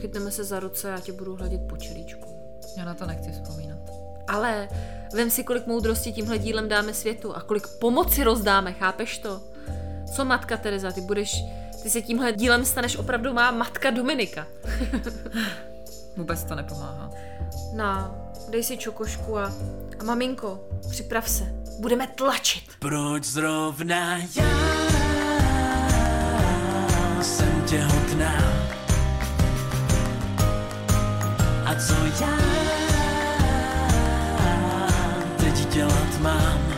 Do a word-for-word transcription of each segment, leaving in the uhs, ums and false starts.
Chytneme se za ruce, já tě budu hladit po čelíčku. Já na to nechci vzpomínat. Ale vem si, kolik moudrosti tímhle dílem dáme světu a kolik pomoci rozdáme, chápeš to? Co matka Tereza, ty budeš, ty se tímhle dílem staneš opravdu má matka Dominika. Vůbec to nepomáhá. No, dej si čokošku a, a maminko, připrav se, budeme tlačit. Proč zrovna já jsem těhotná? A co já teď dělat mám?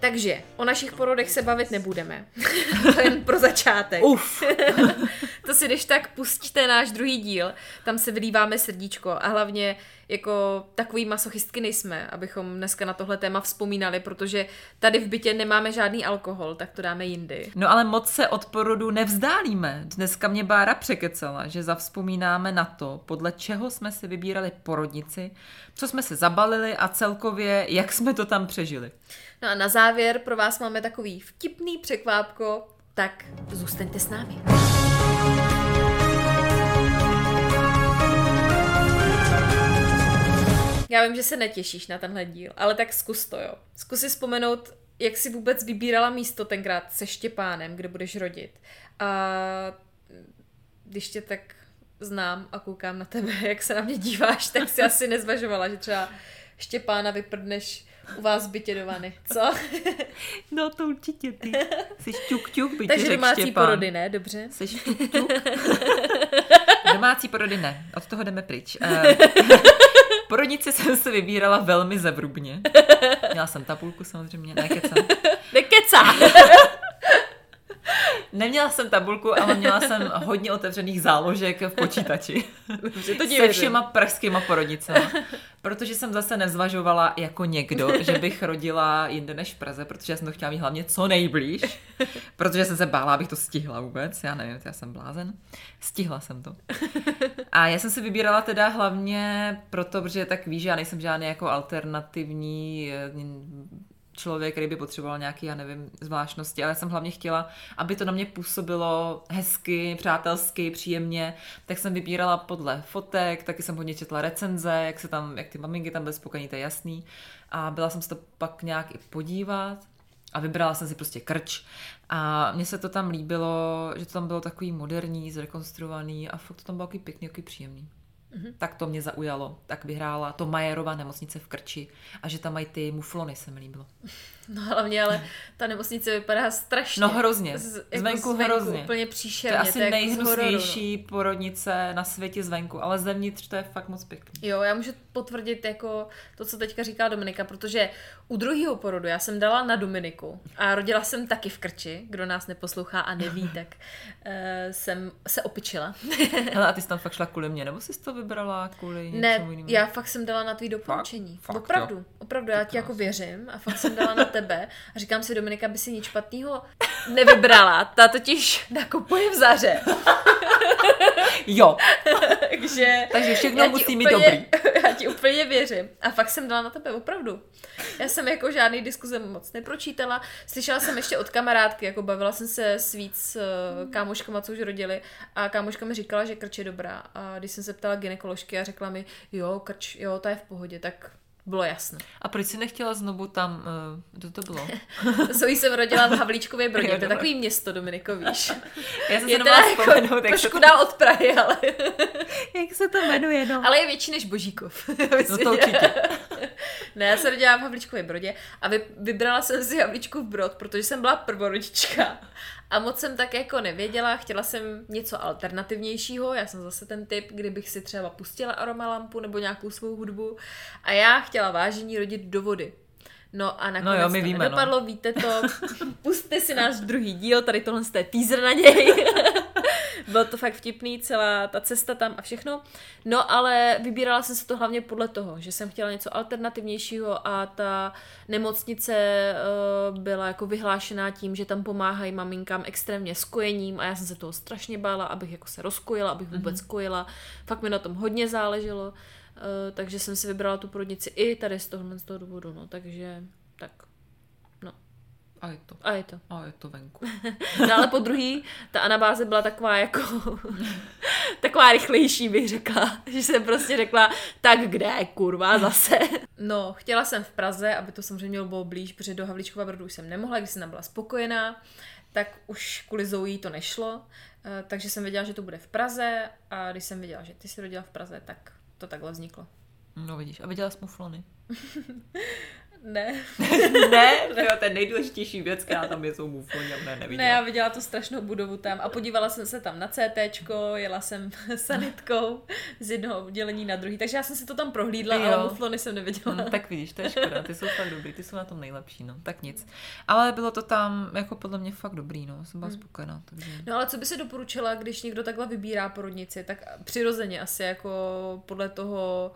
Takže o našich porodech se bavit nebudeme. To jen pro začátek. Uf. To si když tak pustíte náš druhý díl. Tam se vylíváme srdíčko a hlavně jako takový masochistky nejsme, abychom dneska na tohle téma vzpomínali, protože tady v bytě nemáme žádný alkohol, tak to dáme jindy. No ale moc se od porodu nevzdálíme. Dneska mě Bára překecela, že zavzpomínáme na to, podle čeho jsme si vybírali porodnici, co jsme se zabalili a celkově, jak jsme to tam přežili. No a na závěr pro vás máme takový vtipný překvápko, tak zůstaňte s námi. Já vím, že se netěšíš na tenhle díl, ale tak zkus to, jo. Zkus si vzpomenout, jak jsi vůbec vybírala místo tenkrát se Štěpánem, kde budeš rodit. A když tě tak znám a koukám na tebe, jak se na mě díváš, tak si asi nezvažovala, že třeba Štěpána vyprdneš u vás v bytě do vany, co? No to určitě ty. Jsi ťuk ťuk, by ti řekl Štěpán. Takže domácí porody, ne? Dobře. Jsi ťuk ťuk. Domácí porody ne. Od toho jdeme pryč. Porodnici jsem se vybírala velmi zevrubně. Měla jsem tabulku samozřejmě, nekecám. Nekecám! Neměla jsem tabulku, ale měla jsem hodně otevřených záložek v počítači. To se všema pražskýma porodnicema. Protože jsem zase nezvažovala jako někdo, že bych rodila jinde než v Praze, protože já jsem to chtěla mít hlavně co nejblíž. Protože jsem se bála, abych to stihla vůbec. Já nevím, já jsem blázen. Stihla jsem to. A já jsem si vybírala teda hlavně proto, protože tak víš, já nejsem žádný jako alternativní člověk, který by potřeboval nějaký, já nevím, zvláštnosti, ale já jsem hlavně chtěla, aby to na mě působilo hezky, přátelsky, příjemně, tak jsem vybírala podle fotek, taky jsem hodně četla recenze, jak se tam, jak ty maminky tam byly spokojení, to je jasný. A byla jsem se to pak nějak i podívat a vybrala jsem si prostě Krč. A mně se to tam líbilo, že to tam bylo takový moderní, zrekonstruovaný a fakt to tam bylo takový pěkný, takový příjemný. Mm-hmm. Tak to mě zaujalo, tak vyhrála to Majerová nemocnice v Krči a že tam mají ty muflony, se mi líbilo. No hlavně, ale ta nemocnice vypadá strašně. No hrozně, z, jako zvenku, zvenku hrozně. Úplně příšerně. To je asi to je nejhnusnější jako porodnice na světě zvenku, ale zevnitř to je fakt moc pěkný. Jo, já můžu potvrdit jako to, co teďka říká Dominika, protože u druhého porodu já jsem dala na Dominiku a rodila jsem taky v Krči, kdo nás neposlouchá a neví, tak uh, jsem se opičila. Hele, a ty jsi tam fakt šla kvůli mě, nebo jsi to vybrala kvůli něčemu jinému? Ne, já fakt jsem dala na tvý doporučení. Fakt, opravdu, fakt, opravdu, já ti jako věřím a fakt jsem dala na tebe a říkám si, Dominika by si nic špatného nevybrala, ta totiž nakupuje v Zaře. Jo. Takže, takže všechno musí mít dobrý. Já ti úplně věřím a fakt jsem dala na tebe, opravdu. Já jsem jako žádný diskuze moc nepročítala, slyšela jsem ještě od kamarádky, jako bavila jsem se s víc kámoškama, co už rodili a kámoška mi říkala, že Krč je dobrá a když jsem se ptala gynekoložky a řekla mi, jo, Krč, jo, ta je v pohodě, tak bylo jasné. A proč jsi nechtěla znovu tam, kdo to bylo? Zoji jsem rodila v Havlíčkově Brodě, to je takový město, Dominiko, víš. Já jsem je se teda jako trošku dál od Prahy, ale jak se to jmenuje, no. Ale je větší než Božíkov. No to určitě. Ne, já jsem rodila v Havlíčkově Brodě a vy, vybrala jsem si Havlíčkův Brod, protože jsem byla prvorodička. A moc jsem tak jako nevěděla, chtěla jsem něco alternativnějšího, já jsem zase ten typ, kdybych si třeba pustila aromalampu nebo nějakou svou hudbu a já chtěla vážení rodit do vody. No a nakonec no jo, to nedopadlo, no. Víte to, pusťte si náš druhý díl, tady tohle je teaser na něj. Bylo to fakt vtipný, celá ta cesta tam a všechno. No ale vybírala jsem se to hlavně podle toho, že jsem chtěla něco alternativnějšího a ta nemocnice uh, byla jako vyhlášená tím, že tam pomáhají maminkám extrémně s kojením a já jsem se toho strašně bála, abych jako se rozkojila, abych vůbec kojila. Fakt mi na tom hodně záleželo, uh, takže jsem si vybrala tu porodnici i tady z tohohle z toho důvodu, no, takže tak. A je to. A je to. A je to venku. No ale po druhý, ta anabáze byla taková jako, taková rychlejší, bych řekla. Že jsem prostě řekla, tak kde, kurva, zase. No, chtěla jsem v Praze, aby to samozřejmě bylo blíž, protože do Havlíčkova Brodu už jsem nemohla, když jsem tam byla spokojená, tak už kvůli Zojí to nešlo. Takže jsem věděla, že to bude v Praze a když jsem věděla, že ty jsi rodila v Praze, tak to takhle vzniklo. No vidíš, a viděla jsi muflony. Ne. Ne? To je nejdůležitější věc, která tam je, jsou mufloni, ne, neviděla. Ne, já viděla tu strašnou budovu tam a podívala jsem se tam na CTčko, jela jsem sanitkou z jednoho oddělení na druhý, takže já jsem si to tam prohlídla, jo. Ale muflony jsem neviděla. No, tak vidíš, to je škoda, ty jsou fakt dobrý, ty jsou na tom nejlepší, no, tak nic. Ale bylo to tam jako podle mě fakt dobrý, no, jsem byla hmm. spokojená. Takže... No ale co by si doporučila, když někdo takhle vybírá porodnici, tak přirozeně asi jako podle toho,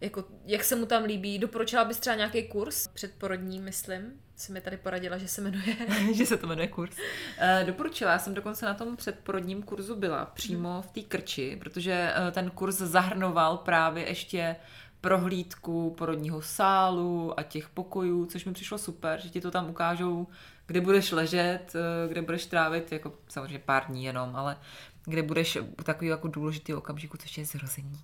jako, jak se mu tam líbí. Doporučila bys třeba nějaký kurz předporodní, myslím. Jsi mi tady poradila, že se jmenuje. Že se to jmenuje kurz. E, doporučila, já jsem dokonce na tom předporodním kurzu byla, přímo v té Krči, protože ten kurz zahrnoval právě ještě prohlídku porodního sálu a těch pokojů, což mi přišlo super, že ti to tam ukážou, kde budeš ležet, kde budeš trávit, jako samozřejmě pár dní jenom, ale kde budeš takový jako důležitý okamžiku, což je zrození.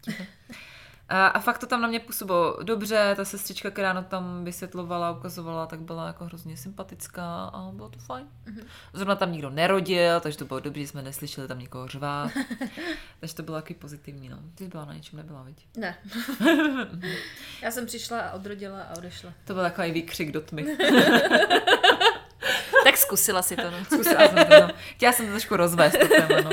A fakt to tam na mě působilo dobře, ta sestřička, která no tam vysvětlovala, ukazovala, tak byla jako hrozně sympatická a bylo to fajn. Zrovna tam nikdo nerodil, takže to bylo dobře, že jsme neslyšeli tam nikoho řvát, takže to bylo taky pozitivní. No. Ty jsi byla na něčem, nebyla, viď? Ne. Já jsem přišla a odrodila a odešla. To byl takový výkřik do tmy. Tak zkusila si to, no. Zkusila jsem to, no. Chtěla jsem to trošku rozvést, to téma, no.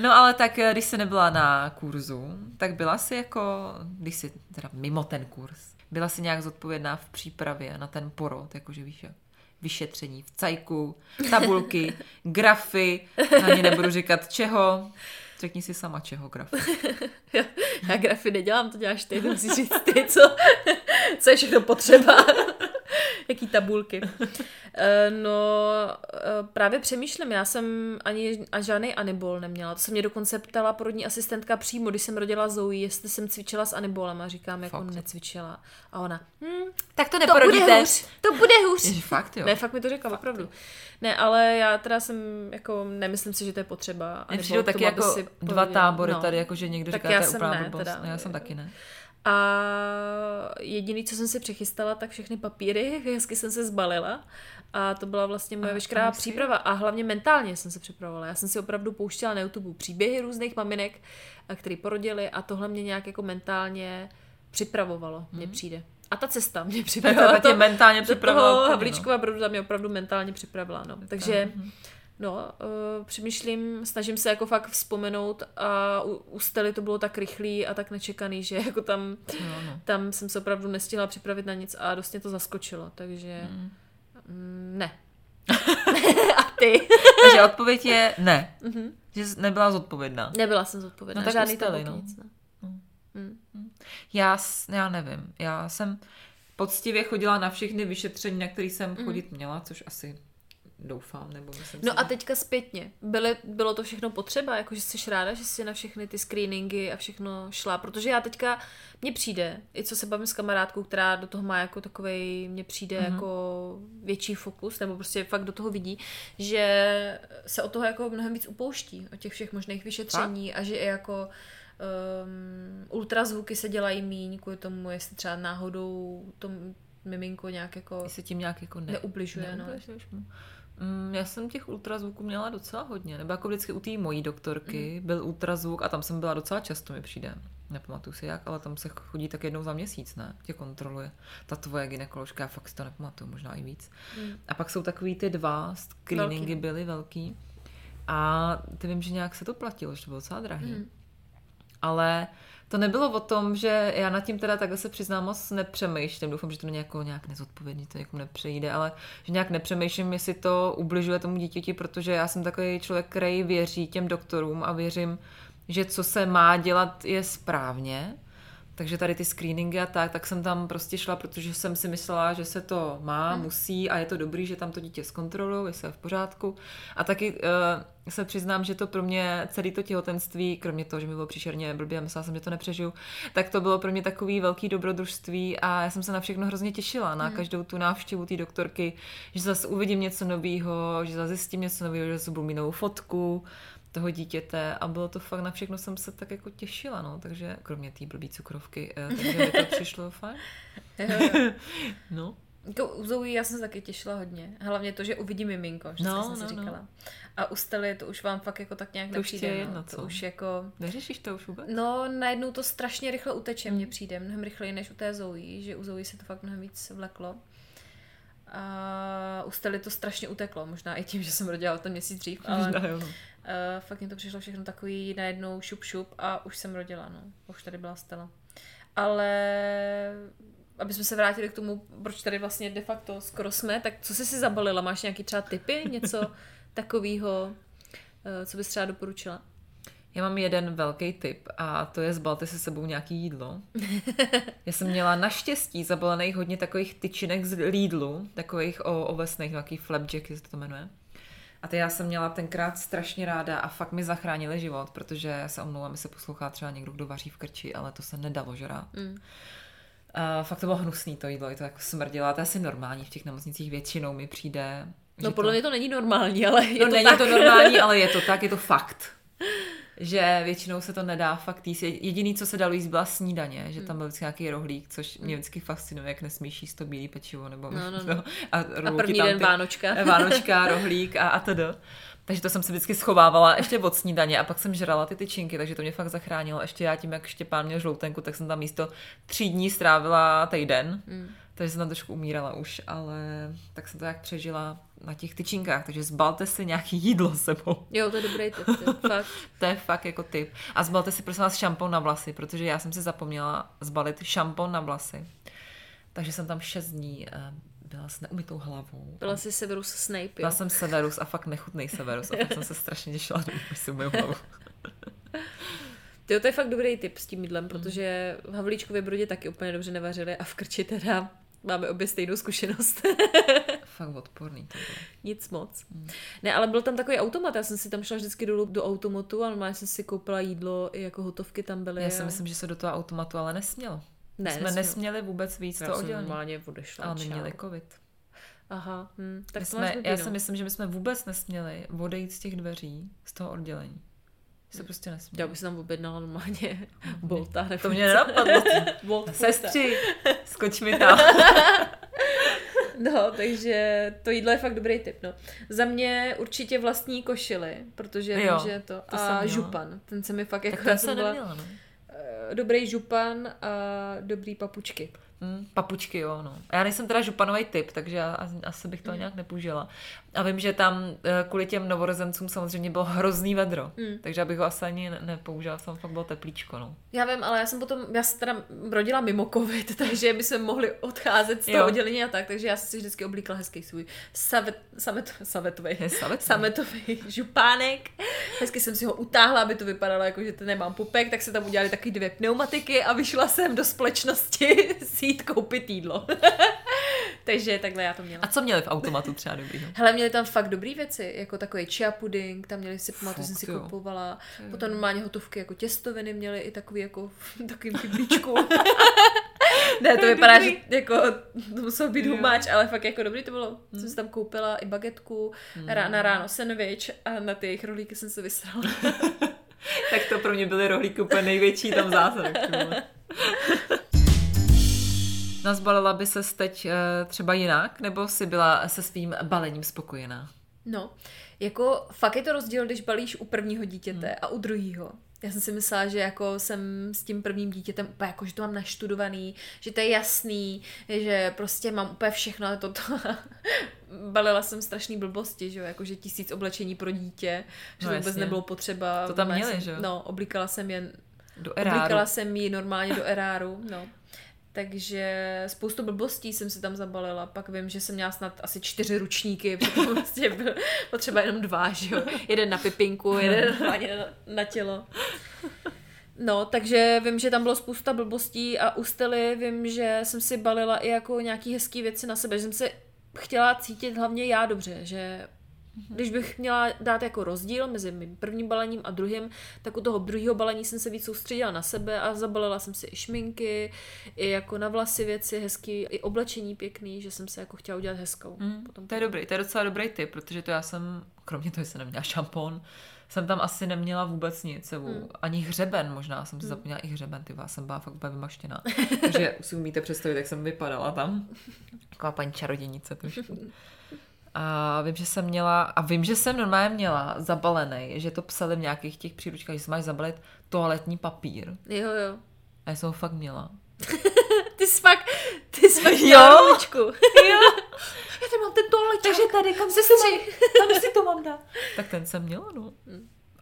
No ale tak, když jsi nebyla na kurzu, tak byla jsi jako, když jsi teda mimo ten kurz, byla jsi nějak zodpovědná v přípravě na ten porod, jakože víš, vyšetření v cajku, tabulky, grafy, ani nebudu říkat čeho, řekni si sama čeho grafy. Já, já grafy nedělám, to děláš ty, musíš říct ty, co, co je všechno potřeba. Jaký tabulky. No, právě přemýšlím, já jsem ani žádný anibol neměla. To se mě dokonce ptala porodní asistentka přímo, když jsem rodila Zoe, jestli jsem cvičila s anibolem a říkám, jako necvičila. A ona, hm, tak to neporodíte. To bude hůř. To bude hůř. Ježi, fakt, jo. Ne, fakt mi to řekla, fakt, opravdu. Jo. Ne, ale já teda jsem, jako, nemyslím si, že to je potřeba. Nepřijdu taky tomu, jako si dva tábory no. Tady, jako, že někdo tak říká, to je úplná ne, blbost. Teda, no, já jsem taky ne. A jediný, co jsem si přechystala, tak všechny papíry, hezky jsem se zbalila a to byla vlastně moje veškerá příprava a hlavně mentálně jsem se připravovala. Já jsem si opravdu pouštěla na YouTube příběhy různých maminek, který porodili a tohle mě nějak jako mentálně připravovalo, mně hmm. přijde. A ta cesta mě připravila. To, mentálně připravila. Toho Havlíčkova Brodu ta mě opravdu mentálně připravila. No. Takže... No, uh, přemýšlím, snažím se jako fakt vzpomenout a u, u Stely to bylo tak rychlý a tak nečekaný, že jako tam, no, no. Tam jsem se opravdu nestihla připravit na nic a dost mě to zaskočilo, takže mm. Mm, ne. A ty? Takže odpověď je ne. Mm-hmm. Že nebyla zodpovědná. Nebyla jsem zodpovědná. No tak u Stely, no. Nic, ne. Mm. Mm. Já, já nevím, já jsem poctivě chodila na všechny vyšetření, na které jsem mm. chodit měla, což asi... Doufám, nebo myslím no si... a teďka zpětně. Byly, bylo to všechno potřeba? Jakože jsi ráda, že jsi na všechny ty screeningy a všechno šla? Protože já teďka, mně přijde, i co se bavím s kamarádkou, která do toho má jako takovej, mně přijde mm-hmm. jako větší fokus, nebo prostě fakt do toho vidí, že se od toho jako mnohem víc upouští, od těch všech možných vyšetření a, a že i jako um, ultrazvuky se dělají míň kvůli tomu, jestli třeba náhodou tom miminko nějak jako... Jestli tím nějak jako ne... neubližuje, no. Já jsem těch ultrazvuků měla docela hodně, nebo jako vždycky u té mojí doktorky mm. byl ultrazvuk a tam jsem byla docela často, mi přijde, nepamatuju si jak, ale tam se chodí tak jednou za měsíc, ne, tě kontroluje ta tvoje gynekoložka, fakt si to nepamatuju, možná i víc. Mm. A pak jsou takový ty dva screeningy velký. Byly velký a ty vím, že nějak se to platilo, že to bylo docela drahý. Mm. ale to nebylo o tom, že já nad tím teda takhle se přiznám moc nepřemýšlím, doufám, že to není jako nějak nezodpovědný, to někomu nepřejde, ale že nějak nepřemýšlím, jestli to ubližuje tomu dítěti, protože já jsem takový člověk, který věří těm doktorům a věřím, že co se má dělat je správně, takže tady ty screeningy a tak, tak jsem tam prostě šla, protože jsem si myslela, že se to má, hmm. musí a je to dobrý, že tam to dítě zkontrolují, jestli je v pořádku. A taky e, se přiznám, že to pro mě celé to těhotenství, kromě toho, že mi bylo příšerně blbě a myslela jsem, že to nepřežiju, tak to bylo pro mě takový velký dobrodružství a já jsem se na všechno hrozně těšila, na hmm. každou tu návštěvu té doktorky, že zase uvidím něco nového, že zase zjistím něco nového, že zase budu mít novou fotku toho dítěte a bylo to fakt, na všechno jsem se tak jako těšila, no, takže kromě té blbý cukrovky, takže mi to přišlo fajn. No. U Zoe já jsem se taky těšila hodně. Hlavně to, že uvidím miminko, že no, jsem no, si říkala. No. A u Stely to už vám fakt jako tak nějak to nepřijde. Už je jedno, no. To už jako... Neřešíš to už vůbec? No, najednou to strašně rychle uteče, mně mm. přijde. Mnohem rychleji než u té Zoe, že u Zoe se to fakt mnohem víc vleklo. A u Stely to strašně uteklo, možná i tím, že jsem rodila ten měsíc dřív, ale no, jo, no. Uh, fakt mi to přišlo všechno takový najednou šup šup a už jsem rodila, no. Už tady byla Stela. Ale aby jsme se vrátili k tomu, proč tady vlastně de facto skoro jsme, tak co jsi si zabalila? Máš nějaký třeba tipy, něco takového, uh, co bys třeba doporučila? Já mám jeden velký tip a to je zbalte se sebou nějaký jídlo. Já jsem měla naštěstí zabalených hodně takových tyčinek z Lidlu, takových o, ovesných, nějaký flapjack, jak se to jmenuje. A ty já jsem měla tenkrát strašně ráda a fakt mi zachránili život, protože já se omlouvám, mi se poslouchá třeba někdo, kdo vaří v Krči, ale to se nedalo žrát. Mm. A fakt to bylo hnusný to jídlo, i to jako smrdilo. To je asi normální v těch nemocnicích, většinou mi přijde. No podle to... mě to není normální, ale je no, to není tak. To normální, ale je to tak, je to fakt. Že většinou se to nedá fakt jíst. Jediný, co se dalo jíst, byla snídaně, že tam byl vždycky nějaký rohlík, což mě vždycky fascinuje, jak nesmíš jíst to bílý pečivo. Nebo no, no, no. A, a první den ty... Vánočka. Vánočka, rohlík a, a teda. Takže to jsem si vždycky schovávala ještě od snídaně a pak jsem žrala ty tyčinky, takže to mě fakt zachránilo. Ještě já tím, jak Štěpán měl žloutenku, tak jsem tam místo tří dní strávila týden. Mm. Takže jsem tam trošku umírala už, ale tak jsem to jak přežila na těch tyčinkách, takže zbalte si nějaký jídlo sebou. Jo, to je dobrý tip, tip fakt. To je fakt jako tip. A zbalte si prosím vás šampon na vlasy, protože já jsem si zapomněla zbalit šampon na vlasy. Takže jsem tam šest dní byla s neumytou hlavou. Byla jsi Severus Snape, jo? Byla jsem Severus a fakt nechutnej Severus a tak jsem se strašně těšila, když si umyju hlavu. Tyjo, to je fakt dobrý tip s tím jídlem, protože v Havlíčkově Brodě taky úplně dobře nevařili a v Krči teda máme obě stejnou zkušenost. Fakt odporný to bylo. Nic moc. Mm. Ne, ale byl tam takový automat, já jsem si tam šla vždycky dolů do automatu a normálně jsem si koupila jídlo, jako hotovky tam byly. Já si a... myslím, že se do toho automatu ale nesmělo. Ne, jsme nesměl. nesměli vůbec víc já to oddělení. Já jsem normálně odešla. Ale neměli covid. Aha. Hm, tak jsme, jsme já si myslím, že my jsme vůbec nesměli odejít z těch dveří, z toho oddělení. Se prostě nesmí. Já bych si tam objednala normálně bolta. To mě nenapadlo. Bolt, sestři, skoč mi tam. No, takže to jídlo je fakt dobrý tip. No. Za mě určitě vlastní košily, protože jo, vím, že to... to a župan. Ten se mi fakt... Tak jako já jsem byla... neměla, no. Dobrý župan a dobrý papučky. Hmm, papučky, jo, no. Já nejsem teda županový typ, takže já, asi bych to mm. nějak nepoužila. A vím, že tam kvůli těm novorozencům samozřejmě bylo hrozný vedro, mm. takže abych ho asi ani nepoužila, tam fakt bylo teplíčko, no. Já vím, ale já jsem potom, já jsem teda rodila mimo covid, takže my jsme mohli odcházet z toho jo. oddělení a tak, takže já jsem si vždycky oblíkla hezký svůj savet, samet, sametový, sametový župánek. Hezky jsem si ho utáhla, aby to vypadalo jako, že to nemám pupek, tak se tam udělali taky dvě pneumatiky a vyšla jsem do společnosti jít koupit jídlo. Takže takhle já to měla. A co měli v automatu třeba dobrýho? Hele, měli tam fakt dobrý věci, jako takový chia pudding, tam měli si pamatuju, jsem si kupovala. Jo. Potom normálně hotovky jako těstoviny měli i takový jako takovým kyblíčku. Ne, to vypadá, dobrý. Že jako to muselo být humáč, ale fakt jako dobrý to bylo. Hmm. Jsem si tam koupila i bagetku, hmm. rá, na ráno sandwich a na ty jejich rohlíky jsem se vysrala. Tak to pro mě byly rohlíky úplně největší tam zásah. Nazbalila by ses teď třeba jinak, nebo jsi byla se svým balením spokojená? No, jako fakt je to rozdíl, když balíš u prvního dítěte hmm. a u druhého. Já jsem si myslela, že jako jsem s tím prvním dítětem úplně jako, že to mám naštudovaný, že to je jasný, že prostě mám úplně všechno a toto. Balila jsem strašný blbosti, že jo, jakože tisíc oblečení pro dítě, že no, to vůbec jasně. nebylo potřeba. To tam měli, jsem, že jo? No, oblíkala jsem jen Do eráru. Oblíkala jsem ji normálně do eráru, no. Takže spoustu blbostí jsem si tam zabalila. Pak vím, že jsem měla snad asi čtyři ručníky, protože vlastně byl potřeba jenom dva, že jo? Jeden na pipinku, jeden na, na tělo. No, takže vím, že tam bylo spousta blbostí a u Stely vím, že jsem si balila i jako nějaký hezký věci na sebe, že jsem se chtěla cítit hlavně já dobře, že když bych měla dát jako rozdíl mezi mým prvním balením a druhým, tak u toho druhého balení jsem se víc soustředila na sebe a zabalila jsem si i šminky, i jako na vlasy věci hezký, i oblečení pěkný, že jsem se jako chtěla udělat hezkou. Mm, Potom to je dobrý, to je docela dobrý tip, protože to já jsem, kromě toho, že jsem neměla šampon, jsem tam asi neměla vůbec nic sebou. Mm. Ani hřeben možná, jsem si mm. zapomněla i hřeben, ty vás jsem byla fakt vymaštěná. Takže si umíte představit, jak jsem vypadala tam. Taková paní čarodějnice trošku. A vím, že jsem měla, a vím, že jsem normálně měla zabalený, že to psali v nějakých těch příručkách, že se máš zabalit toaletní papír. Jo, jo. A já jsem ho fakt měla. Ty jsi fakt, ty jsi fakt měla ruličku. Jo. Já tady mám ten toaletní. Takže tady, kam se si mám, tam si to mám dát. Tak ten jsem měla, no.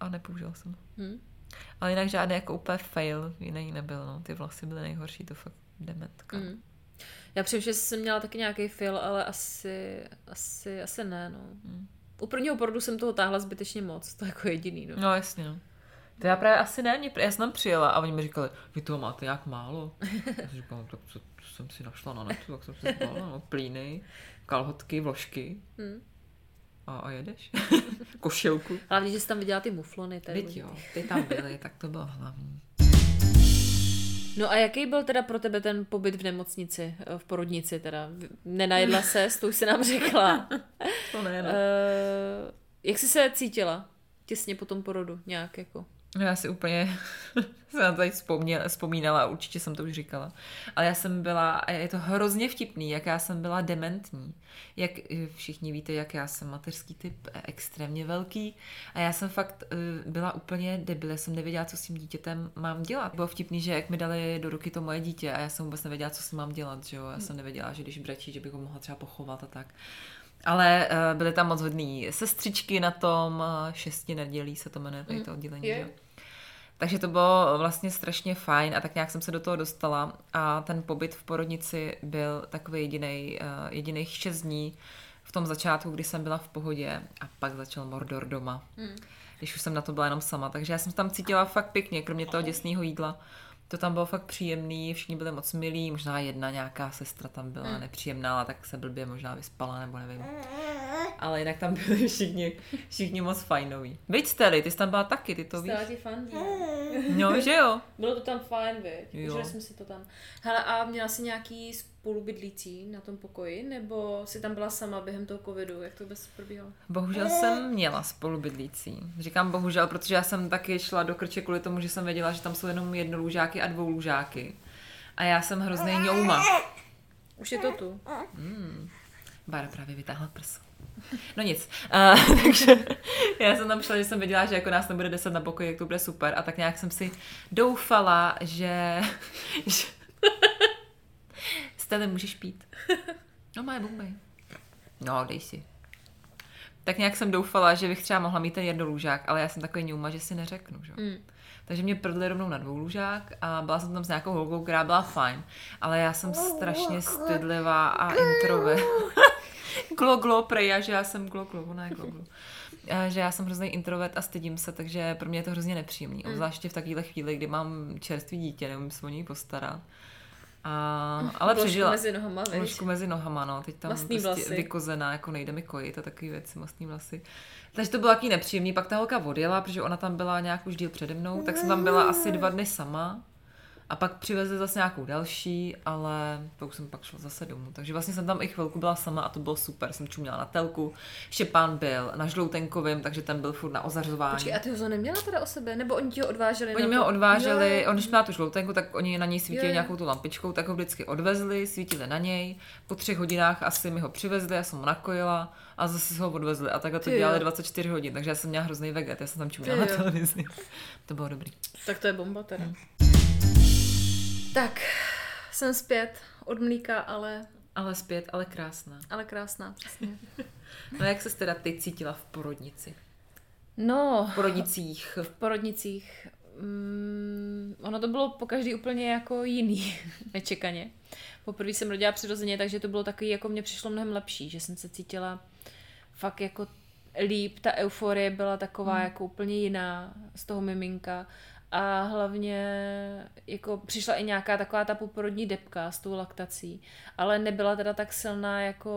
A nepoužila jsem. Hmm. Ale jinak žádný jako úplně fail jiný nebyl, no. Ty vlasy byly nejhorší, to fakt demetka. Hmm. Já přemýšlím, že jsem měla taky nějaký fil, ale asi, asi, asi ne, no. Mm. U prvního porodu jsem toho táhla zbytečně moc, to jako jediný, no. No, jasně, no. To já právě asi ne, mě, já jsem tam přijela a oni mi říkali, vy toho máte jak málo. Já jsem říkala, tak co, co jsem si našla na netu, tak jsem si zbala, no, plíny, kalhotky, vložky. Mm. A, a jedeš? Košilku. Hlavně, že jsi tam viděla ty muflony. Teď jo, ty tam byly, tak to bylo hlavní. No a jaký byl teda pro tebe ten pobyt v nemocnici, v porodnici teda? Nenajedla ses, to už jsi nám řekla. To ne, no. E, jak jsi se cítila těsně po tom porodu nějak jako? No já si úplně jsem na to tady vzpomínala, určitě jsem to už říkala. Ale já jsem byla, a je to hrozně vtipný, jak já jsem byla dementní. Jak všichni víte, jak já jsem mateřský typ, extrémně velký. A já jsem fakt byla úplně debil, já jsem nevěděla, co s tím dítětem mám dělat. Bylo vtipný, že jak mi dali do ruky to moje dítě a já jsem vůbec nevěděla, co s tím mám dělat. Že jo? Já jsem nevěděla, že když brečí, že bych ho mohla třeba pochovat a tak. Ale uh, byly tam moc hodný sestřičky na tom, šesti nedělí se to jmenuje, tady to oddělení, yeah. Že? Takže to bylo vlastně strašně fajn a tak nějak jsem se do toho dostala a ten pobyt v porodnici byl takový jedinej, uh, jediných šest dní v tom začátku, kdy jsem byla v pohodě a pak začal Mordor doma, mm. když už jsem na to byla jenom sama, takže já jsem tam cítila fakt pěkně, kromě toho děsného jídla. To tam bylo fakt příjemný, všichni byli moc milí, možná jedna nějaká sestra tam byla mm. nepříjemná, ale tak se blbě možná vyspala, nebo nevím. Ale jinak tam byli všichni, všichni moc fajnoví. Viď, Steli, ty jsi tam byla taky, ty to víš. Stela ti fandí. No, že jo. Bylo to tam fajn, viď? Užili jsme si to tam. Hele, a měla jsi nějaký spolubydlící na tom pokoji, nebo jsi tam byla sama během toho covidu? Jak to vůbec probíhalo? Bohužel jsem měla spolubydlící. Říkám bohužel, protože já jsem taky šla do Krče kvůli tomu, že jsem věděla, že tam jsou jenom jednolůžáky a dvoulůžáky. A já jsem hrozný ňouma. Už je to tu. Mm. Bára právě vytáhla prso. No nic, uh, takže já jsem tam šla, že jsem věděla, že jako nás nebude deset na pokoji, jak to bude super a tak nějak jsem si doufala, že, že... Steli, můžeš pít. No má je bombej. No, dej si. Tak nějak jsem doufala, že bych třeba mohla mít ten jednolůžák, ale já jsem takový ňouma, že si neřeknu, že? Mm. Takže mě prdli rovnou na dvoulůžák a byla jsem tam s nějakou holkou, která byla fajn, ale já jsem strašně stydlivá a introvert. Glo, glo, preja, že já jsem glo, glo, ona je glo, glo. Že já jsem hrozný introvert a stydím se, takže pro mě je to hrozně nepříjemný. Obzvláště v takovéhle chvíli, kdy mám čerstvý dítě, nevím se o něj postarat. A, ale Bložku přežila. Mezi nohama, Bložku mezi nohama, no. Teď tam prostě vlasy. Vykozená, jako nejde mi kojit a takový věci, mastný vlasy. Takže to bylo taky nepříjemný. Pak ta holka odjela, protože ona tam byla nějak už díl přede mnou, tak jsem tam byla asi dva dny sama. A pak přivezli zase nějakou další, ale to už jsem pak šla zase domů. Takže vlastně jsem tam i chvilku byla sama a to bylo super. Jsem čuměla na telku, Štěpán byl na žloutenkovém, takže ten byl furt na ozařování. Počkej, a ty ho neměla teda o sebe? Nebo oni ti ho odváželi? Oni mi ho odváželi, on když měla tu žloutenku, tak oni na něj svítili jo, jo. nějakou tu lampičkou, tak ho vždycky odvezli, svítili na něj. Po třech hodinách asi mi ho přivezli, já jsem ho nakojila a zase ho odvezli. A takhle to dělali dvacet čtyři hodin, takže já jsem měla hrozný veget, já jsem tam čuměla na televizi. To bylo dobrý. Tak to je bomba teda. Hmm. Tak, jsem zpět od mlíka, ale... Ale zpět, ale krásná. Ale krásná, přesně. No jak ses teda ty cítila v porodnici? No... V porodnicích. V porodnicích. Mm, ono to bylo po každý úplně jako jiný, nečekaně. Poprvé jsem rodila přirozeně, takže to bylo taky, jako mě přišlo mnohem lepší, že jsem se cítila fakt jako líp, ta euforie byla taková hmm. jako úplně jiná z toho miminka a hlavně jako přišla i nějaká taková ta poporodní depka s tou laktací, ale nebyla teda tak silná jako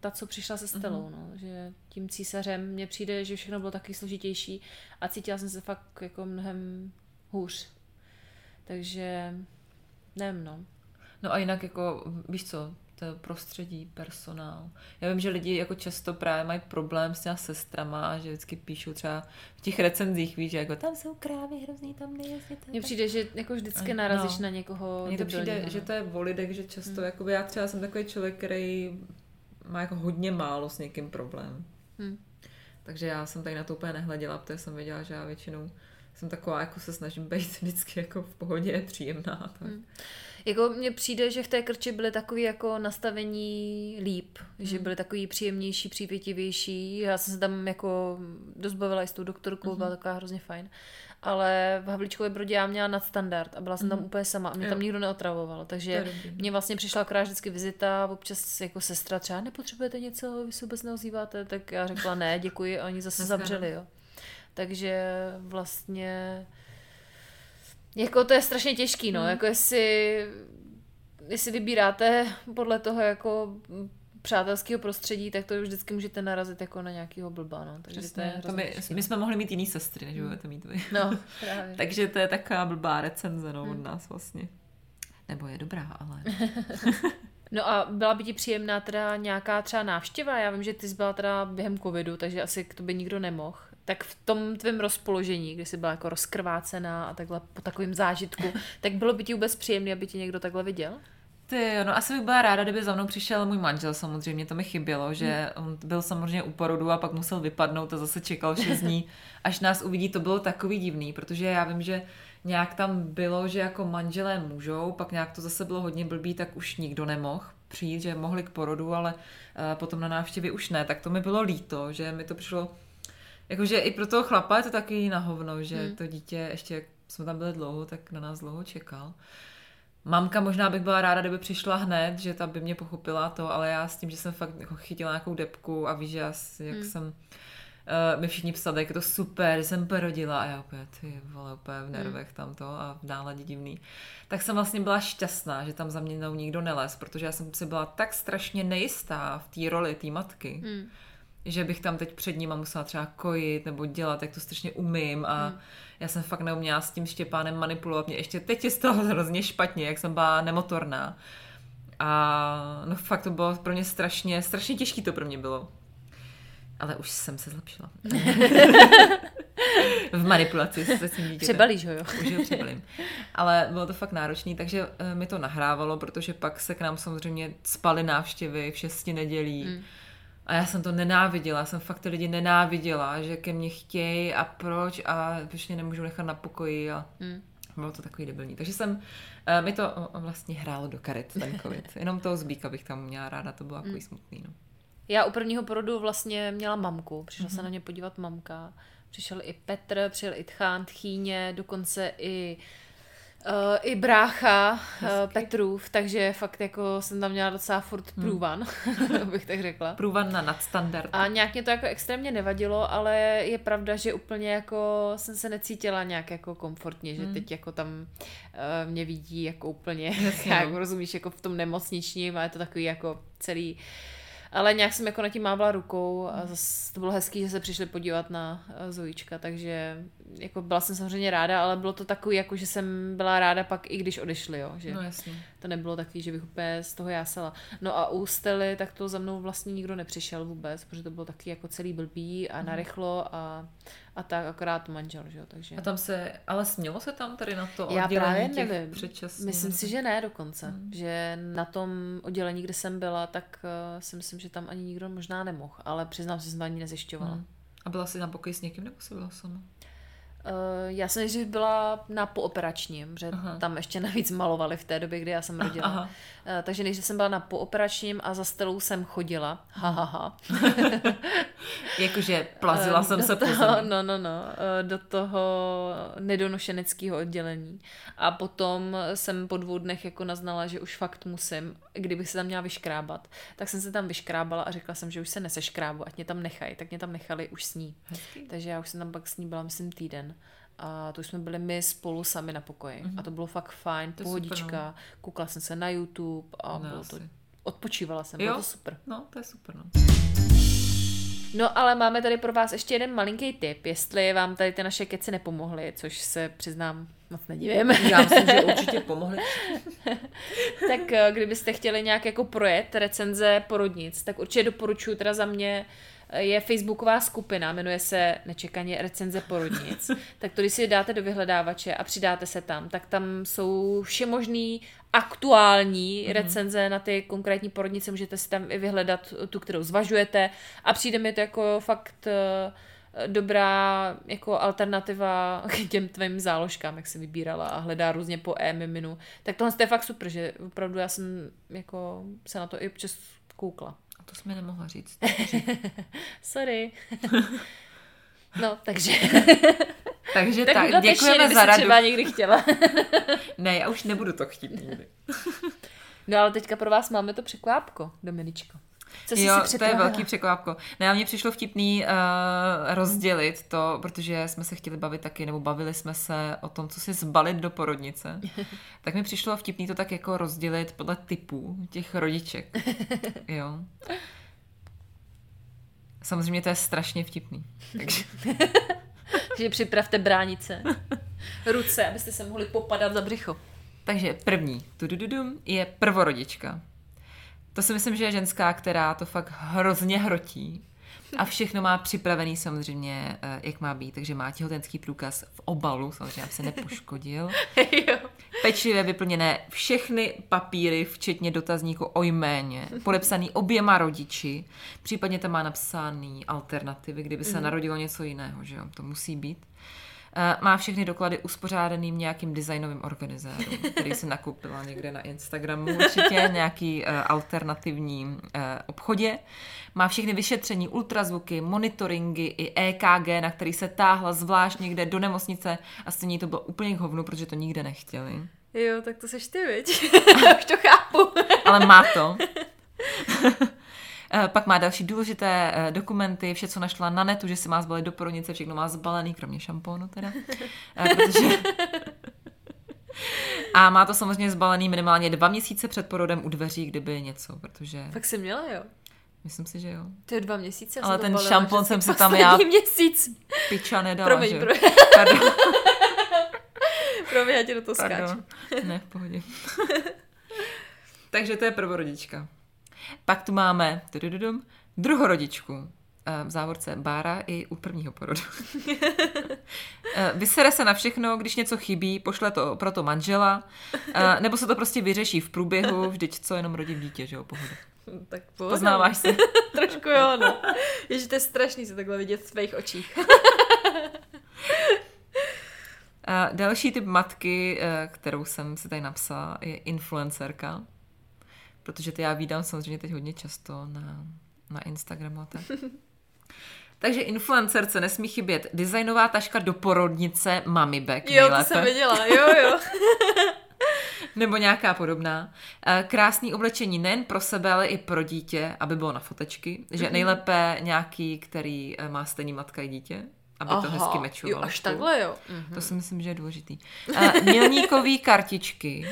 ta, co přišla se Stelou, hmm. no, že tím císařem mně přijde, že všechno bylo taky složitější a cítila jsem se fakt jako mnohem hůř, takže nevím, no. No a jinak jako, víš co, prostředí, personál. Já vím, že lidi jako často právě mají problém s těma sestrama, že vždycky píšou třeba v těch recenzích, víš, že jako tam jsou krávy hrozný, tam nejezděte. Mně přijde, že jako vždycky narazíš no. na někoho. Mně to přijde, ne? Že to je volidek, že často, hmm. jakoby já třeba jsem takový člověk, který má jako hodně málo s někým problém. Hmm. Takže já jsem tady na to úplně nehleděla, protože jsem věděla, že já většinou jsem taková, jako se snažím být vždycky jako v pohodě, příjemná. Tak. Hmm. Jako mně přijde, že v té Krči byly takový jako nastavení líp, hmm. že byly takový příjemnější, přívětivější. Já jsem se tam jako dost bavila i s tou doktorkou, hmm. byla taková hrozně fajn. Ale v Havlíčkově Brodě já měla nadstandard a byla jsem hmm. tam úplně sama a mě jo. tam nikdo neotravoval. Takže mě vlastně přišla akorát vždycky vizita, občas jako sestra třeba, nepotřebujete něco, vy se vůbec neozýváte, tak já řekla ne, děkuji a oni zase zavřeli, jo. Takže vlastně jako to je strašně těžký, no, mm. jako jestli, jestli vybíráte podle toho jako přátelského prostředí, tak to už vždycky můžete narazit jako na nějakého blba, no, takže přesně, to je to my, my jsme mohli mít jiný sestry, než budete mít vy. No, právě. Takže to je taková blbá recenze, no, mm. od nás vlastně. Nebo je dobrá, ale... No a byla by ti příjemná teda nějaká třeba návštěva? Já vím, že ty jsi byla teda během covidu, takže asi k tobě nikdo nemohl. Tak v tom tvém rozpoložení, kdy jsi byla jako rozkrvácená a takhle po takovém zážitku, tak bylo by ti vůbec příjemné, aby ti někdo takhle viděl? Ty, no asi bych byla ráda, kdyby za mnou přišel můj manžel, samozřejmě to mi chybělo, že on byl samozřejmě u porodu a pak musel vypadnout a zase čekal šest dní, až nás uvidí, to bylo takový divný, protože já vím, že nějak tam bylo, že jako manželé můžou, pak nějak to zase bylo hodně blbý, tak už nikdo nemohl přijít, že mohli k porodu, ale potom na návštěvě už ne, tak to mi bylo líto, že mi to přišlo, jakože i pro toho chlapa je to taky na hovno, že hmm. to dítě, ještě jak jsme tam byli dlouho, tak na nás dlouho čekal. Mamka možná bych byla ráda, kdyby přišla hned, že ta by mě pochopila to, ale já s tím, že jsem fakt jako chytila nějakou depku a víš, že já, jak hmm. jsem, uh, mi všichni psali, jak je to super, že jsem porodila a já úplně, ty vole, úplně v nervech hmm. tamto a v náladí divný. Tak jsem vlastně byla šťastná, že tam za mě nikdo nelez, protože já jsem se byla tak strašně nejistá v té roli té matky, hmm. že bych tam teď před nima musela třeba kojit nebo dělat, jak to strašně umím a hmm. já jsem fakt neuměla s tím Štěpánem manipulovat, mě ještě teď je stalo hrozně špatně, jak jsem byla nemotorná a no fakt to bylo pro mě strašně, strašně těžký to pro mě bylo, ale už jsem se zlepšila. V manipulaci se s tím dítětem. Přebalíš ho, jo. Už ho přebalím. Ale bylo to fakt náročný, takže mi to nahrávalo, protože pak se k nám samozřejmě spaly návštěvy v šesti nedělí, hmm. a já jsem to nenáviděla, jsem fakt ty lidi nenáviděla, že ke mně chtějí a proč a proč mě nemůžu nechat na pokoji a mm. bylo to takový debilní. Takže jsem, uh, mi to uh, vlastně hrálo do karet ten covid. Jenom toho Zbíka bych tam měla ráda, to bylo takový mm. smutný. No. Já u prvního porodu vlastně měla mamku, přišla mm-hmm. se na mě podívat mamka, přišel i Petr, přijel i tchán, tchýně, dokonce i Uh, i brácha uh, Petrův, takže fakt jako jsem tam měla docela furt průvan, hmm. bych tak řekla. Průvan na nadstandard. A nějak mě to jako extrémně nevadilo, ale je pravda, že úplně jako jsem se necítila nějak jako komfortně, že hmm. teď jako tam uh, mě vidí jako úplně, jak rozumíš, jako v tom nemocničním a je to takový jako celý... Ale nějak jsem jako na tím mávla rukou a zase to bylo hezký, že se přišli podívat na Zojička, takže jako byla jsem samozřejmě ráda, ale bylo to takový, jako že jsem byla ráda pak i když odešli, jo, že no, jasně. To nebylo takový, že bych úplně z toho jásala. No a u Stely tak to za mnou vlastně nikdo nepřišel vůbec, protože to bylo taky jako celý blbý a narychlo a, a tak akorát manžel, že jo, takže. A tam se, ale smělo se tam tady na to oddělení? Já právě nevím, předčasných... myslím si, že ne dokonce, hmm. že na tom oddělení, kde jsem byla, tak uh, si myslím, že tam ani nikdo možná nemohl, ale přiznám se, že jsem ani nezjišťovala. Hmm. A byla jsi na pokoji s někým, nebo jsi byla sama? Já jsem ještě byla na pooperačním, že aha. tam ještě navíc malovali v té době, kdy já jsem rodila. Aha. Takže než jsem byla na pooperačním a za Stelou jsem chodila. Ha, ha, ha. Jakože plazila jsem se po zemi. No, no, no. Do toho nedonošeneckého oddělení. A potom jsem po dvou dnech jako naznala, že už fakt musím, kdybych se tam měla vyškrábat. Tak jsem se tam vyškrábala a řekla jsem, že už se neseškrábu, ať mě tam nechají. Tak mě tam nechali už s ní. Hezky. Takže já už jsem tam pak s ní byla, myslím, týden. A to jsme byli my spolu sami na pokoji. Mm-hmm. A to bylo fakt fajn, to pohodička. Koukala jsem se na YouTube a no, bylo to, odpočívala jsem, jo? Bylo to super. No, to je super, no. No, ale máme tady pro vás ještě jeden malinký tip, jestli vám tady ty naše keci nepomohly, což se přiznám, moc nedivím. Já myslím, že určitě pomohly. Tak kdybyste chtěli nějak jako projet recenze porodnic, tak určitě doporučuji, teda za mě je facebooková skupina, jmenuje se nečekaně recenze porodnic. Tak to, když si dáte do vyhledávače a přidáte se tam, tak tam jsou všemožný aktuální mm-hmm. recenze na ty konkrétní porodnice, můžete si tam i vyhledat tu, kterou zvažujete, a přijde mi to jako fakt dobrá jako alternativa k těm tvým záložkám, jak se vybírala a hledá různě po e-miminu. Tak tohle je fakt super, že opravdu já jsem jako se na to i občas koukla. To jsme nemohla říct. Takže... Sorry. No, takže... takže tak, tak děkujeme za radu. Třeba někdy chtěla. Ne, já už nebudu to chtít nikdy. No, ale teďka pro vás máme to překvápko, Dominičko. Co jsi jo, si připravila? To je velký překvápko. Ne, a mně přišlo vtipný uh, rozdělit to, protože jsme se chtěli bavit taky, nebo bavili jsme se o tom, co si zbalit do porodnice. Tak mi přišlo vtipný to tak jako rozdělit podle typů těch rodiček. Jo. Samozřejmě to je strašně vtipný. Takže že připravte bránice, ruce, abyste se mohli popadat za břicho. Takže první tudududum je prvorodička. To si myslím, že je ženská, která to fakt hrozně hrotí a všechno má připravený samozřejmě, jak má být, takže má těhotenský průkaz v obalu, samozřejmě, aby se nepoškodil. Pečlivě vyplněné všechny papíry, včetně dotazníku o jméně, podepsaný oběma rodiči, případně tam má napsaný alternativy, kdyby se narodilo něco jiného, že jo, to musí být. Má všechny doklady uspořádaným nějakým designovým organizérům, který si nakoupila někde na Instagramu, určitě nějaký uh, alternativní uh, obchodě. Má všechny vyšetření, ultrazvuky, monitoringy i E K G, na který se táhla zvlášť někde do nemocnice a stejně to bylo úplně k hovnu, protože to nikde nechtěli. Jo, tak to seš ty, viď? Už to chápu. Ale má to. Pak má další důležité dokumenty, vše, co našla na netu, že se má zbalit do porodnice, všechno má zbalený, kromě šampónu teda. Protože... A má to samozřejmě zbalený minimálně dva měsíce před porodem u dveří, kdyby něco, protože... Tak jsi měla, jo? Myslím si, že jo. To je dva měsíce, ale ten balila, šampón jsem si tam já měsíc. Piča nedala, promiň, že jo? Promiň, pardon. Promiň, já tě do toho skáču. Ne, v pohodě. Takže to je prvorodička. Pak tu máme tudududum, druhorodičku, v závorce Bára i u prvního porodu. Vysere se na všechno, když něco chybí, pošle to proto manžela, nebo se to prostě vyřeší v průběhu, vždyť co jenom rodí dítě, že jo, pohoda. Tak pohoda. Poznáváš se? Trošku jo, no. Ježi, to je strašný se takhle vidět v svých očích. A další typ matky, kterou jsem si tady napsala, je influencerka. Protože to já vídám samozřejmě teď hodně často na, na Instagramu a tak. Takže influencerce nesmí chybět designová taška do porodnice Mamibeck. Jo, nejlépe. To jsem viděla, jo, jo. Nebo nějaká podobná. Krásný oblečení nejen pro sebe, ale i pro dítě, aby bylo na fotečky. Že nejlépe nějaký, který má stejný matka i dítě. Aby aha, to hezky mečovalo. Jo, až takhle, jo. To si myslím, že je důležitý. Milníkový kartičky.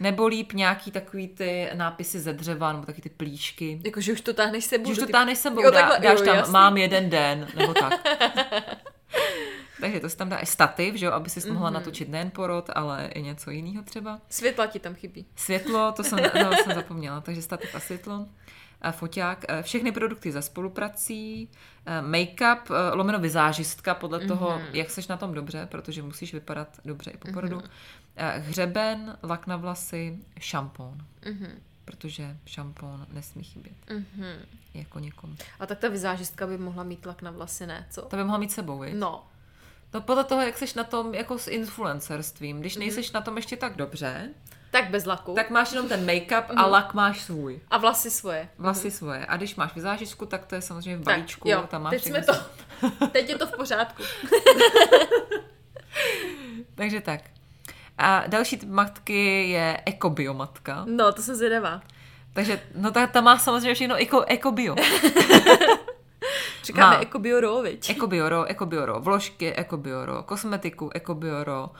Nebo líp nějaký takový ty nápisy ze dřeva, nebo taky ty plíšky. Jako, že už to táhneš sebou. Že už to táhneš sebou, jo, takhle, dáš jo, tam, jasný. Mám jeden den, nebo tak. Takže to si tam dá i stativ, že jo, aby si mm-hmm. mohla natočit nejen porod, ale i něco jiného třeba. Světla ti tam chybí. Světlo, to jsem, to jsem zapomněla, takže stativ a světlo. A foťák, všechny produkty za spoluprací, make-up, lomeno vizážistka podle mm-hmm. toho, jak seš na tom dobře, protože musíš vypadat dobře i po porodu. Mm-hmm. Hřeben, lak na vlasy, šampón. Mm-hmm. Protože šampón nesmí chybět. Mm-hmm. Jako někomu. A tak ta vizážistka by mohla mít lak na vlasy, ne? Co? Ta by mohla mít sebou, víc? No. No podle toho, jak seš na tom jako s influencerstvím. Když nejseš mm. na tom ještě tak dobře, tak bez laku. Tak máš jenom ten make-up a mm. lak máš svůj. A vlasy svoje. Vlasy mm. svoje. A když máš vizážičku, tak to je samozřejmě v balíčku. Tak, jo, tam máš teď jsme to, teď je to v pořádku. Takže tak. A další typ matky je ekobiomatka. No, to jsem zvědavá. Takže, no ta, ta má samozřejmě všechno eko, ekobio. Říkáme ekobioro, viď? Ekobioro, ekobioro, vložky, ekobioro, kosmetiku, ekobioro,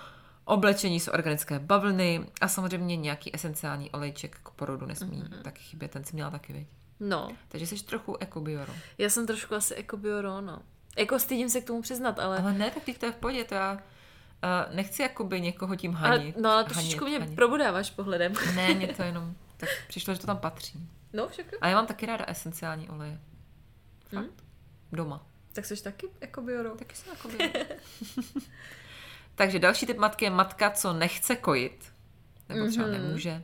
oblečení z organické bavlny a samozřejmě nějaký esenciální olejček k porodu nesmí mm-hmm. tak chybět, ten si měla taky, viď? No. Takže jsi trochu ekobioro. Já jsem trošku asi ekobioro, no. Jako stydím se k tomu přiznat, ale... Ale ne, tak teď to je v podě, to já... Uh, nechci jakoby někoho tím hanit. Ale, no ale trošičku mě hanit. Probudáváš pohledem. Ne, mě to jenom... Tak přišlo, že to tam patří. No, však. A já mám taky ráda esenciální oleje. Fakt. Hmm? Doma. Tak jsi taky ekobioro. Taky jsem ekobioro. Takže další typ matky je matka, co nechce kojit. Nebo třeba mm-hmm. nemůže.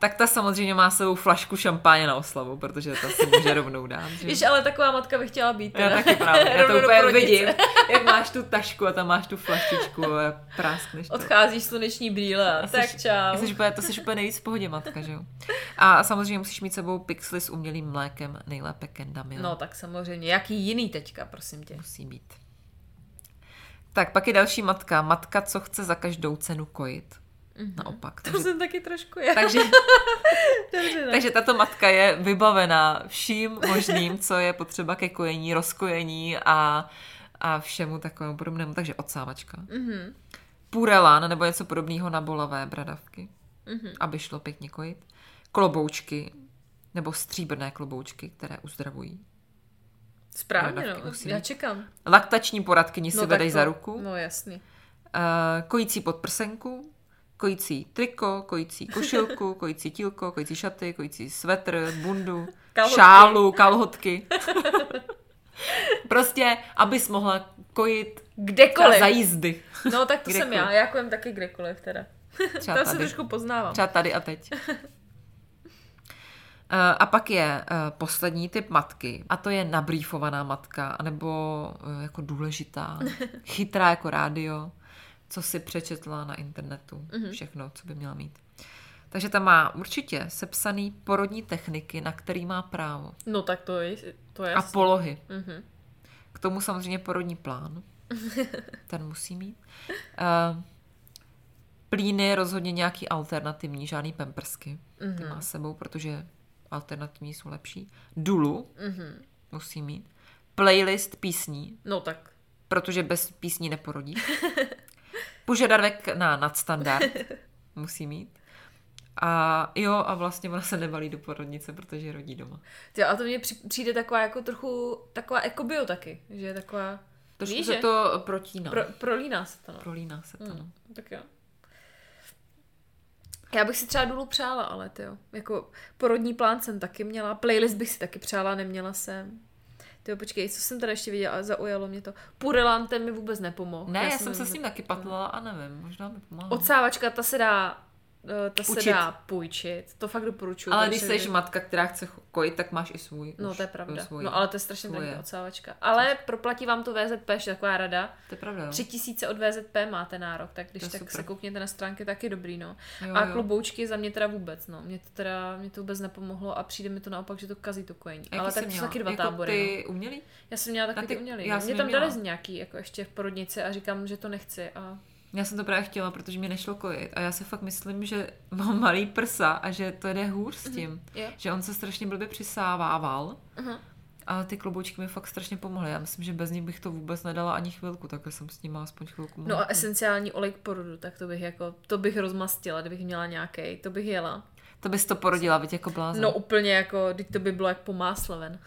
Tak ta samozřejmě má sebou flašku šampáně na oslavu, protože ta si může rovnou dát. Že? Víš, ale taková matka bych chtěla být. Teda. Já taky právě. Já to úplně vidím. Jak máš tu tašku a tam máš tu flaštičku a práskneš to. Odcházíš sluneční brýle a tak čau. Jsi, to jsi úplně nejvíc v pohodě matka, že jo? A samozřejmě musíš mít sebou pixly s umělým mlékem, nejlépe Kendamil. No tak samozřejmě. Jaký jiný teďka, prosím tě. Musí být. Tak pak je další matka. Matka, co chce za každou cenu kojit. Naopak. To takže, jsem taky trošku já. Takže, Dobře, no. takže tato matka je vybavená vším možným, co je potřeba ke kojení, rozkojení a, a všemu takovému podobnému. Takže odsávačka. Mm-hmm. Purelan nebo něco podobného na bolavé bradavky, mm-hmm. aby šlo pěkně kojit. Kloboučky nebo stříbrné kloboučky, které uzdravují. Správně, no. Já čekám. Laktační poradkyni no, si vedej to, za ruku. No jasný. Uh, kojící podprsenku. Kojící triko, kojící košilku, kojící tílko, kojící šaty, kojící svetr, bundu, kalhotky. šálu, kalhotky. Prostě, abys mohla kojit kdekoliv. Za jízdy. No tak to kdekoliv. Jsem já, já kojím taky kdekoliv teda. Tam se trošku poznávám. Třeba tady a teď. A pak je poslední typ matky a to je nabrýfovaná matka, nebo jako důležitá, chytrá jako rádio. Co si přečetla na internetu, všechno, co by měla mít. Takže tam má určitě sepsaný porodní techniky, na který má právo. No tak to je to je. A polohy. Mm-hmm. K tomu samozřejmě porodní plán. Ten musí mít. Uh, plíny rozhodně nějaký alternativní, žádný pampersky. Mm-hmm. Ty má s sebou, protože alternativní jsou lepší. Dulu mm-hmm. musí mít. Playlist písní. No tak. Protože bez písní neporodí. Požadavek na nadstandard musí mít. A jo, a vlastně ona se nevalí do porodnice, protože rodí doma. Ty, a to mně přijde taková jako trochu, taková ekobio taky, že je taková... Trošku víš, se že? To protíná. Pro, prolíná se to, no. Prolíná se to, no. Hmm, tak jo. Já bych si třeba důlu přála, ale ty jo. Jako porodní plán jsem taky měla, playlist bych si taky přála, neměla jsem... Jo, počkej, co jsem tady ještě viděla, ale zaujalo mě to. Purelan, ten mi vůbec nepomohl. Ne, já, já jsem se s ním taky patlala a nevím, možná mi pomáhá. Odsávačka, ta se dá, ta se dá půjčit, to fakt doporučuji. Ale když jsi matka, která chce kojit, tak máš i svůj. No, už, to je pravda, svůj, no ale to je strašně drahá odsávačka. Ale což? Proplatí vám to V Z P, ještě taková rada. To je pravda, no. Tři tisíce od V Z P máte nárok, tak když tak super. Se koukněte na stránky, tak je dobrý, no. Jo, a jo. Kloboučky za mě teda vůbec, no. Mě to teda, mě to vůbec nepomohlo a přijde mi to naopak, že to kazí to kojení. A ale tak to jsou taky dva jako tábory. Ty no. umělý? Já jsem měla taky ty umělý. Mě tam dali z nějaký, jako ještě v porodnici a říkám, že to nechci a já jsem to právě chtěla, protože mě nešlo kojit a já se fakt myslím, že mám malý prsa a že to jde hůř s tím, uh-huh, yeah. že on se strašně blbě přisávával, uh-huh. ale ty kloboučky mi fakt strašně pomohly. Já myslím, že bez nich bych to vůbec nedala ani chvilku, takhle jsem s ním aspoň chvilku. No a esenciální olej k porodu, tak to bych jako, to bych rozmastila, kdybych měla nějaký, to bych jela. To bys to porodila, byť jako blázen. No úplně jako, teď to by bylo jak po másle ven.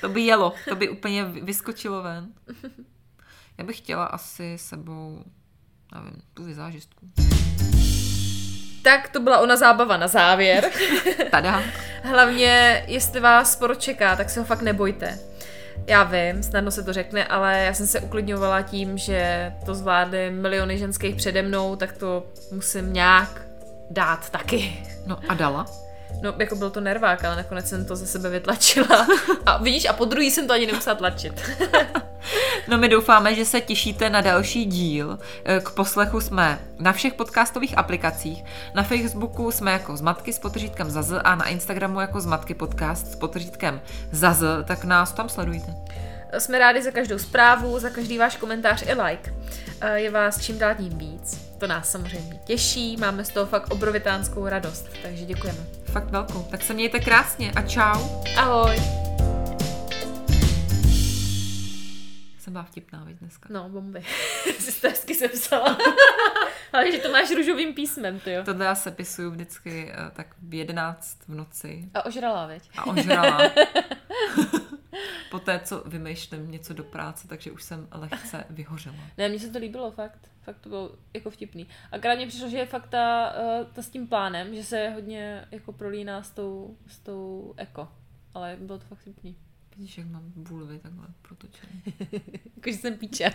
To by jelo, to by úplně vyskočilo ven. Já bych chtěla asi sebou, nevím, tu vizážistku. Tak to byla ona zábava na závěr. Tada. Hlavně, jestli vás sporo čeká, tak se ho fakt nebojte. Já vím, snadno se to řekne, ale já jsem se uklidňovala tím, že to zvládly miliony ženských přede mnou, tak to musím nějak dát taky. No a dala? No, jako byl to nervák, ale nakonec jsem to ze sebe vytlačila. A vidíš, a po druhý jsem to ani nemusela tlačit. No, my doufáme, že se těšíte na další díl. K poslechu jsme na všech podcastových aplikacích. Na Facebooku jsme jako Zmatky s potržítkem zaz a na Instagramu jako Zmatky podcast s potržítkem zaz, tak nás tam sledujte. Jsme rádi za každou zprávu, za každý váš komentář i like. Je vás čím dál tím víc. To nás samozřejmě těší, máme z toho fakt obrovitánskou radost, takže děkujeme. Fakt velkou. Tak se mějte krásně a čau. Ahoj. Jsem byla vtipná, veď dneska. No, bomby. Sestarsky jsem psala. Ale že to máš růžovým písmem, ty jo. Tohle já sepisuju vždycky tak v jedenáct v noci. A ožrala, veď. A ožrala. Poté, co vymýšlím něco do práce, takže už jsem lehce vyhořela. Ne, mně se to líbilo, fakt. Fakt to bylo jako vtipný. Akorát mě přišlo, že je fakt ta, ta s tím plánem, že se hodně jako prolíná s tou, s tou eko. Ale bylo to fakt vtipný. Vidíš, jak mám bulvy takhle protočený. Jakože jsem píče.